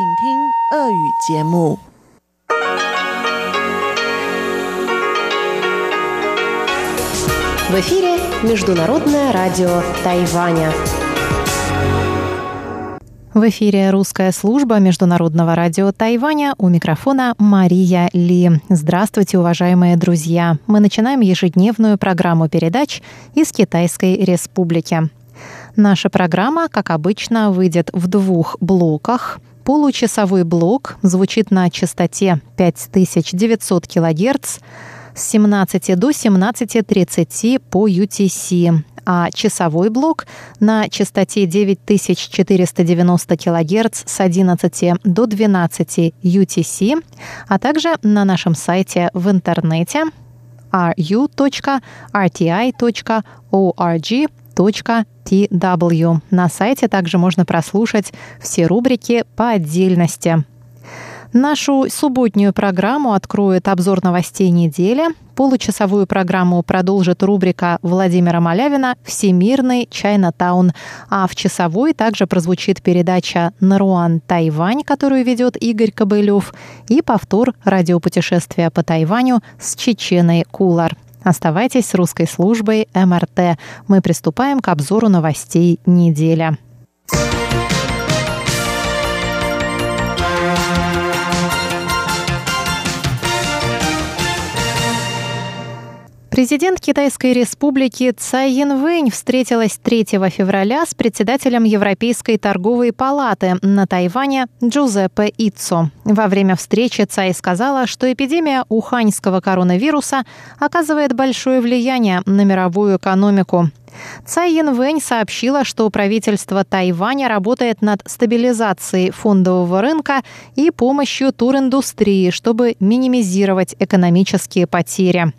В эфире Международное радио Тайваня. В эфире русская служба Международного радио Тайваня. У микрофона Мария Ли. Здравствуйте, уважаемые друзья. Мы начинаем ежедневную программу передач из Китайской Республики. Наша программа, как обычно, выйдет в двух блоках. Получасовой блок звучит на частоте 5900 кГц с 17 до 17:30 по UTC. А часовой блок на частоте 9490 кГц с 11 до 12 UTC, а также на нашем сайте в интернете ru.rti.org.tw. На сайте также можно прослушать все рубрики по отдельности. Нашу субботнюю программу откроет обзор новостей недели. Получасовую программу продолжит рубрика Владимира Малявина «Всемирный Чайна Таун». А в часовой также прозвучит передача «Наруан Тайвань», которую ведет Игорь Кобылев, и повтор радиопутешествия по Тайваню с Чеченой Кулар. Оставайтесь с русской службой МРТ. Мы приступаем к обзору новостей недели. Президент Китайской Республики Цай Инвэнь встретилась 3 февраля с председателем Европейской торговой палаты на Тайване Джузеппе Иццо. Во время встречи Цай сказала, что эпидемия уханьского коронавируса оказывает большое влияние на мировую экономику. Цай Инвэнь сообщила, что правительство Тайваня работает над стабилизацией фондового рынка и помощью туриндустрии, чтобы минимизировать экономические потери.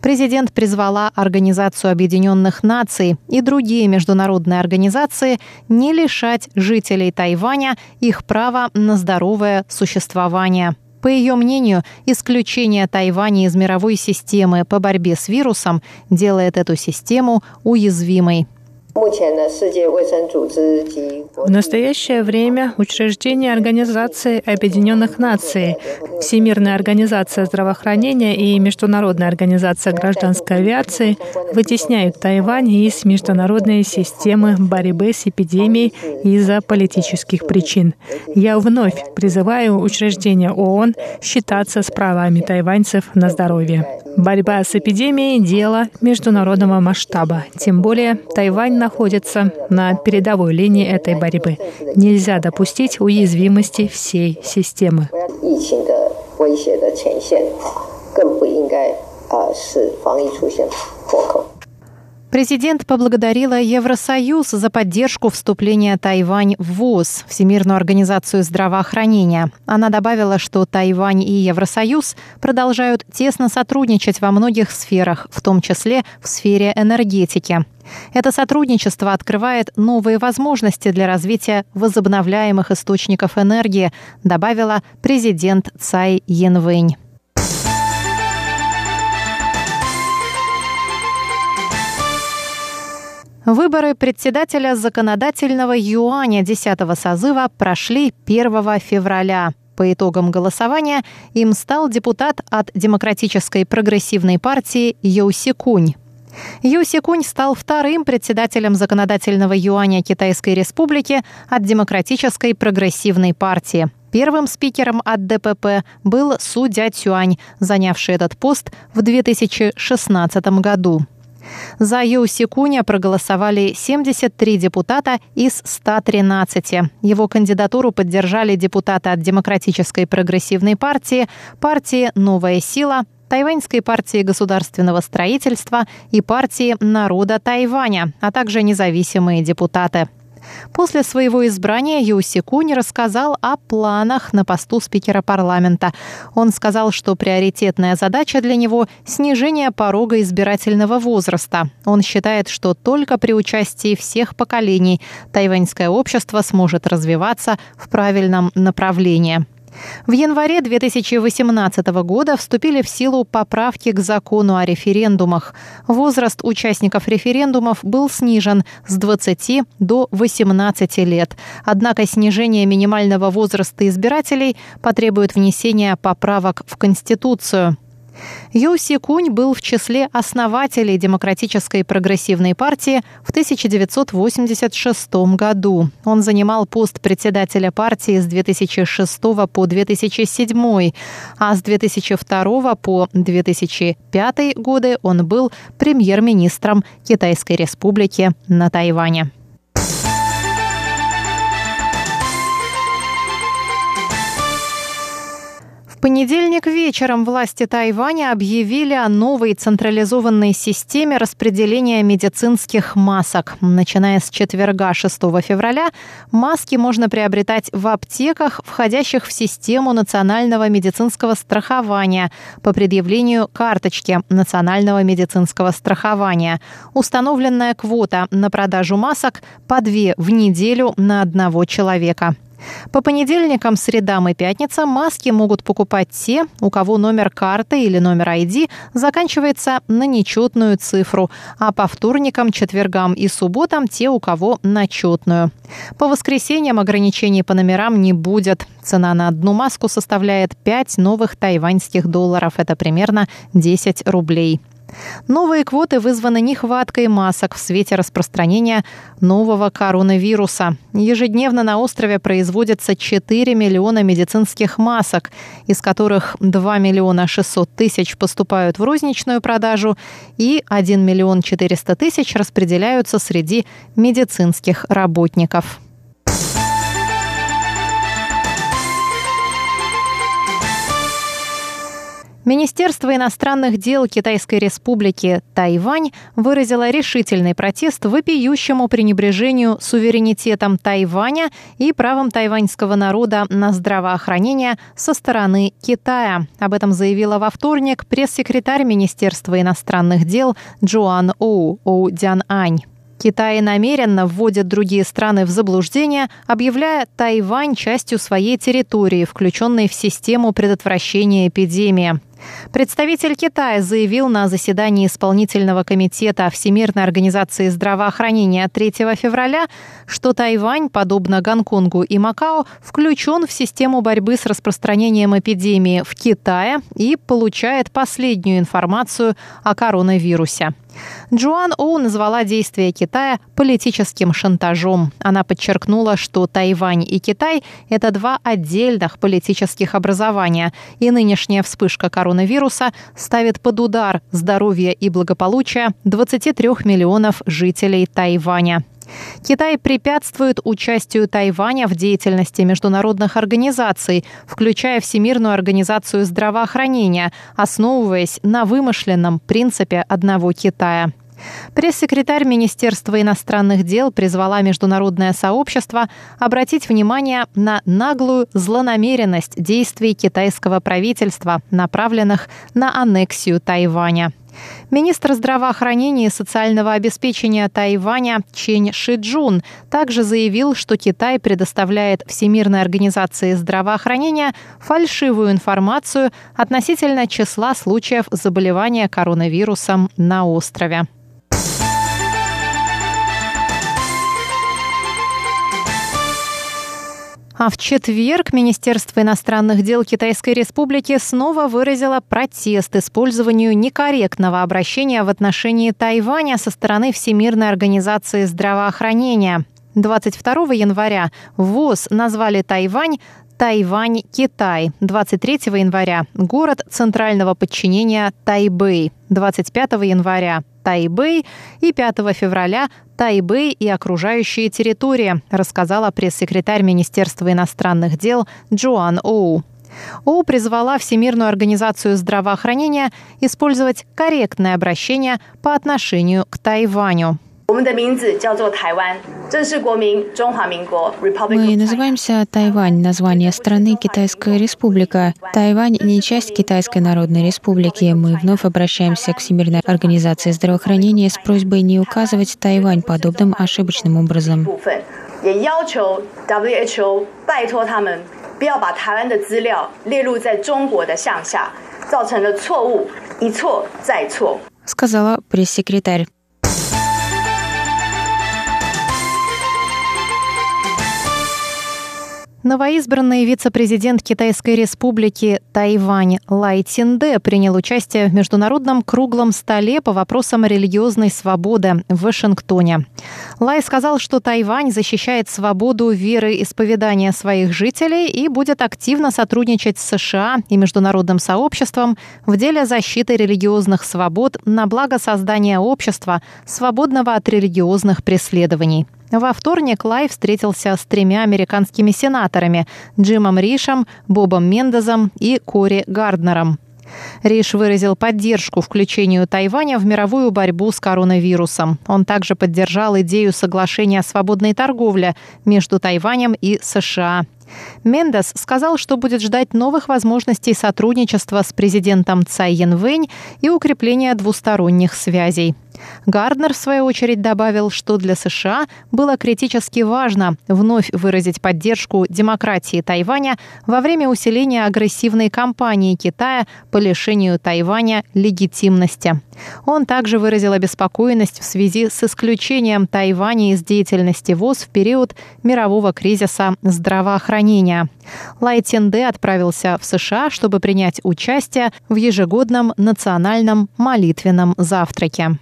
Президент призвала Организацию Объединенных Наций и другие международные организации не лишать жителей Тайваня их права на здоровое существование. По ее мнению, исключение Тайваня из мировой системы по борьбе с вирусом делает эту систему уязвимой. В настоящее время учреждения Организации Объединенных Наций, Всемирная Организация Здравоохранения и Международная Организация Гражданской Авиации вытесняют Тайвань из международной системы борьбы с эпидемией из-за политических причин. Я вновь призываю учреждения ООН считаться с правами тайваньцев на здоровье. Борьба с эпидемией – дело международного масштаба, тем более Тайвань находится на передовой линии этой борьбы. Нельзя допустить уязвимости всей системы. Президент поблагодарила Евросоюз за поддержку вступления Тайвань в ВОЗ, Всемирную организацию здравоохранения. Она добавила, что Тайвань и Евросоюз продолжают тесно сотрудничать во многих сферах, в том числе в сфере энергетики. Это сотрудничество открывает новые возможности для развития возобновляемых источников энергии, добавила президент Цай Инвэнь. Выборы председателя законодательного юаня 10-го созыва прошли 1 февраля. По итогам голосования им стал депутат от Демократической прогрессивной партии Йоу Си Кунь. Йоу Си Кунь стал вторым председателем законодательного юаня Китайской Республики от Демократической прогрессивной партии. Первым спикером от ДПП был Су Дя Цюань, занявший этот пост в 2016 году. За Йоу Си Куня проголосовали 73 депутата из 113. Его кандидатуру поддержали депутаты от Демократической прогрессивной партии, партии «Новая сила», Тайваньской партии государственного строительства и партии народа Тайваня, а также независимые депутаты. После своего избрания Йоу Си Кунь рассказал о планах на посту спикера парламента. Он сказал, что приоритетная задача для него – снижение порога избирательного возраста. Он считает, что только при участии всех поколений тайваньское общество сможет развиваться в правильном направлении. В январе 2018 года вступили в силу поправки к закону о референдумах. Возраст участников референдумов был снижен с 20 до 18 лет. Однако снижение минимального возраста избирателей потребует внесения поправок в Конституцию. Йоу Си Кунь был в числе основателей Демократической прогрессивной партии в 1986 году. Он занимал пост председателя партии с 2006 по 2007, а с 2002 по 2005 годы он был премьер-министром Китайской Республики на Тайване. В понедельник вечером власти Тайваня объявили о новой централизованной системе распределения медицинских масок. Начиная с четверга, 6 февраля, маски можно приобретать в аптеках, входящих в систему национального медицинского страхования по предъявлению карточки национального медицинского страхования. Установленная квота на продажу масок по 2 в неделю на одного человека. По понедельникам, средам и пятницам маски могут покупать те, у кого номер карты или номер ID заканчивается на нечетную цифру, а по вторникам, четвергам и субботам те, у кого на четную. По воскресеньям ограничений по номерам не будет. Цена на одну маску составляет 5 новых тайваньских долларов, это примерно 10 рублей. Новые квоты вызваны нехваткой масок в свете распространения нового коронавируса. Ежедневно на острове производится 4 миллиона медицинских масок, из которых 2 миллиона 600 тысяч поступают в розничную продажу и 1 миллион 400 тысяч распределяются среди медицинских работников. Министерство иностранных дел Китайской Республики Тайвань выразило решительный протест вопиющему пренебрежению суверенитетом Тайваня и правом тайваньского народа на здравоохранение со стороны Китая. Об этом заявила во вторник пресс-секретарь Министерства иностранных дел Джоан Оу Дяньань. Китай намеренно вводит другие страны в заблуждение, объявляя Тайвань частью своей территории, включенной в систему предотвращения эпидемии. Представитель Китая заявил на заседании Исполнительного комитета Всемирной организации здравоохранения 3 февраля, что Тайвань, подобно Гонконгу и Макао, включен в систему борьбы с распространением эпидемии в Китае и получает последнюю информацию о коронавирусе. Джоан Оу назвала действия Китая политическим шантажом. Она подчеркнула, что Тайвань и Китай – это два отдельных политических образования, и нынешняя вспышка коронавируса ставит под удар здоровье и благополучие 23 миллионов жителей Тайваня. Китай препятствует участию Тайваня в деятельности международных организаций, включая Всемирную организацию здравоохранения, основываясь на вымышленном принципе одного Китая. Пресс-секретарь Министерства иностранных дел призвала международное сообщество обратить внимание на наглую злонамеренность действий китайского правительства, направленных на аннексию Тайваня. Министр здравоохранения и социального обеспечения Тайваня Чэнь Шичжун также заявил, что Китай предоставляет Всемирной организации здравоохранения фальшивую информацию относительно числа случаев заболевания коронавирусом на острове. А в четверг Министерство иностранных дел Китайской Республики снова выразило протест использованию некорректного обращения в отношении Тайваня со стороны Всемирной организации здравоохранения. 22 января ВОЗ назвали Тайвань Тайвань-Китай, 23 января – город центрального подчинения Тайбэй, 25 января – Тайбэй и 5 февраля – Тайбэй и окружающие территории, рассказала пресс-секретарь Министерства иностранных дел Джоан Оу. Оу призвала Всемирную организацию здравоохранения использовать корректное обращение по отношению к Тайваню. Мы называемся Тайвань, название страны Китайская Республика. Тайвань не часть Китайской Народной Республики. Мы вновь обращаемся к Всемирной организации здравоохранения с просьбой не указывать Тайвань подобным ошибочным образом. 不要把台湾的资料列入在中国的项下，造成了错误一错再错。сказала пресс-секретарь. Новоизбранный вице-президент Китайской республики Тайвань Лай Циндэ принял участие в международном круглом столе по вопросам религиозной свободы в Вашингтоне. Лай сказал, что Тайвань защищает свободу вероисповедания своих жителей и будет активно сотрудничать с США и международным сообществом в деле защиты религиозных свобод на благо создания общества, свободного от религиозных преследований. Во вторник Лай встретился с тремя американскими сенаторами – Джимом Ришем, Бобом Мендезом и Кори Гарднером. Риш выразил поддержку включению Тайваня в мировую борьбу с коронавирусом. Он также поддержал идею соглашения о свободной торговле между Тайванем и США. Мендес сказал, что будет ждать новых возможностей сотрудничества с президентом Цай Инвэнь и укрепления двусторонних связей. Гарднер, в свою очередь, добавил, что для США было критически важно вновь выразить поддержку демократии Тайваня во время усиления агрессивной кампании Китая по лишению Тайваня легитимности. Он также выразил обеспокоенность в связи с исключением Тайваня из деятельности ВОЗ в период мирового кризиса здравоохранения. Лай Циндэ отправился в США, чтобы принять участие в ежегодном национальном молитвенном завтраке.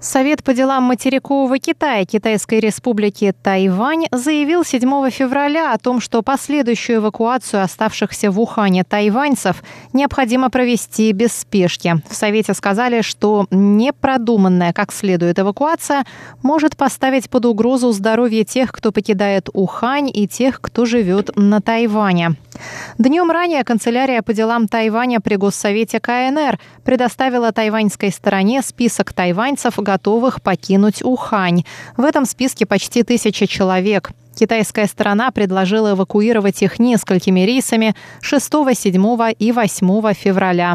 Совет по делам материкового Китая Китайской республики Тайвань заявил 7 февраля о том, что последующую эвакуацию оставшихся в Ухане тайваньцев необходимо провести без спешки. В Совете сказали, что непродуманная как следует эвакуация может поставить под угрозу здоровье тех, кто покидает Ухань, и тех, кто живет на Тайване. Днем ранее канцелярия по делам Тайваня при Госсовете КНР предоставила тайваньской стороне список тайваньцев, готовых покинуть Ухань. В этом списке почти 1000 человек. Китайская сторона предложила эвакуировать их несколькими рейсами 6, 7 и 8 февраля.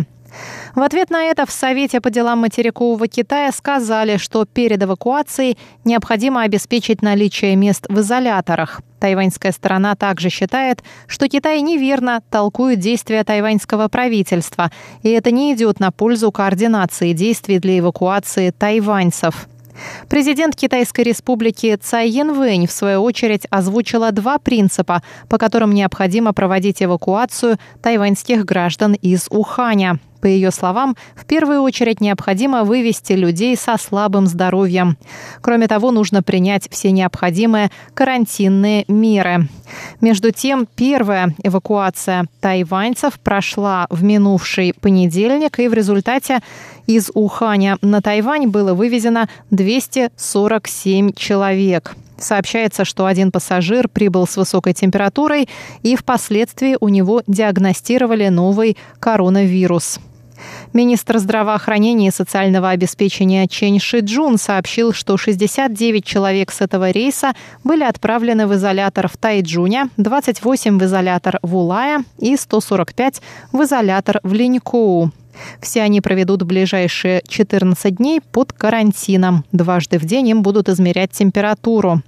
В ответ на это в Совете по делам материкового Китая сказали, что перед эвакуацией необходимо обеспечить наличие мест в изоляторах. Тайваньская сторона также считает, что Китай неверно толкует действия тайваньского правительства, и это не идет на пользу координации действий для эвакуации тайваньцев. Президент Китайской республики Цай Инвэнь, в свою очередь, озвучила 2 принципа, по которым необходимо проводить эвакуацию тайваньских граждан из Уханя. По ее словам, в первую очередь необходимо вывести людей со слабым здоровьем. Кроме того, нужно принять все необходимые карантинные меры. Между тем, первая эвакуация тайваньцев прошла в минувший понедельник, и в результате из Уханя на Тайвань было вывезено 247 человек. Сообщается, что один пассажир прибыл с высокой температурой, и впоследствии у него диагностировали новый коронавирус. Министр здравоохранения и социального обеспечения Чэнь Шичжун сообщил, что 69 человек с этого рейса были отправлены в изолятор в Тайчжуне, 28 в изолятор в Улае и 145 в изолятор в Линькоу. Все они проведут ближайшие 14 дней под карантином. Дважды в день им будут измерять температуру.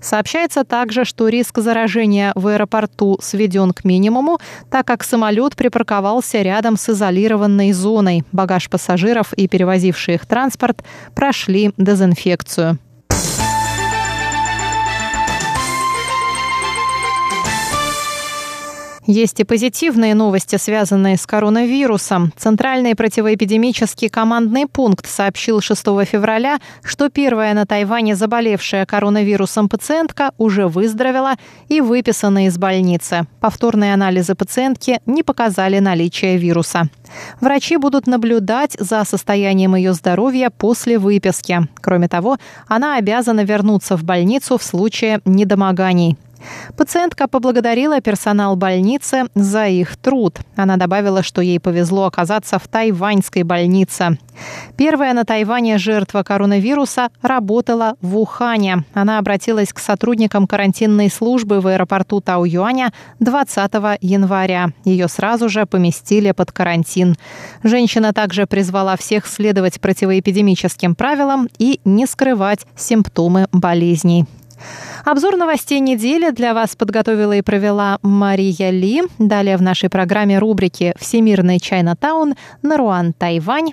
Сообщается также, что риск заражения в аэропорту сведен к минимуму, так как самолет припарковался рядом с изолированной зоной. Багаж пассажиров и перевозивший их транспорт прошли дезинфекцию. Есть и позитивные новости, связанные с коронавирусом. Центральный противоэпидемический командный пункт сообщил 6 февраля, что первая на Тайване заболевшая коронавирусом пациентка уже выздоровела и выписана из больницы. Повторные анализы пациентки не показали наличие вируса. Врачи будут наблюдать за состоянием ее здоровья после выписки. Кроме того, она обязана вернуться в больницу в случае недомоганий. Пациентка поблагодарила персонал больницы за их труд. Она добавила, что ей повезло оказаться в тайваньской больнице. Первая на Тайване жертва коронавируса работала в Ухане. Она обратилась к сотрудникам карантинной службы в аэропорту Тау-Юаня 20 января. Ее сразу же поместили под карантин. Женщина также призвала всех следовать противоэпидемическим правилам и не скрывать симптомы болезней. Обзор новостей недели для вас подготовила и провела Мария Ли. Далее в нашей программе рубрики «Всемирный Чайна Таун», «Наруан Тайвань»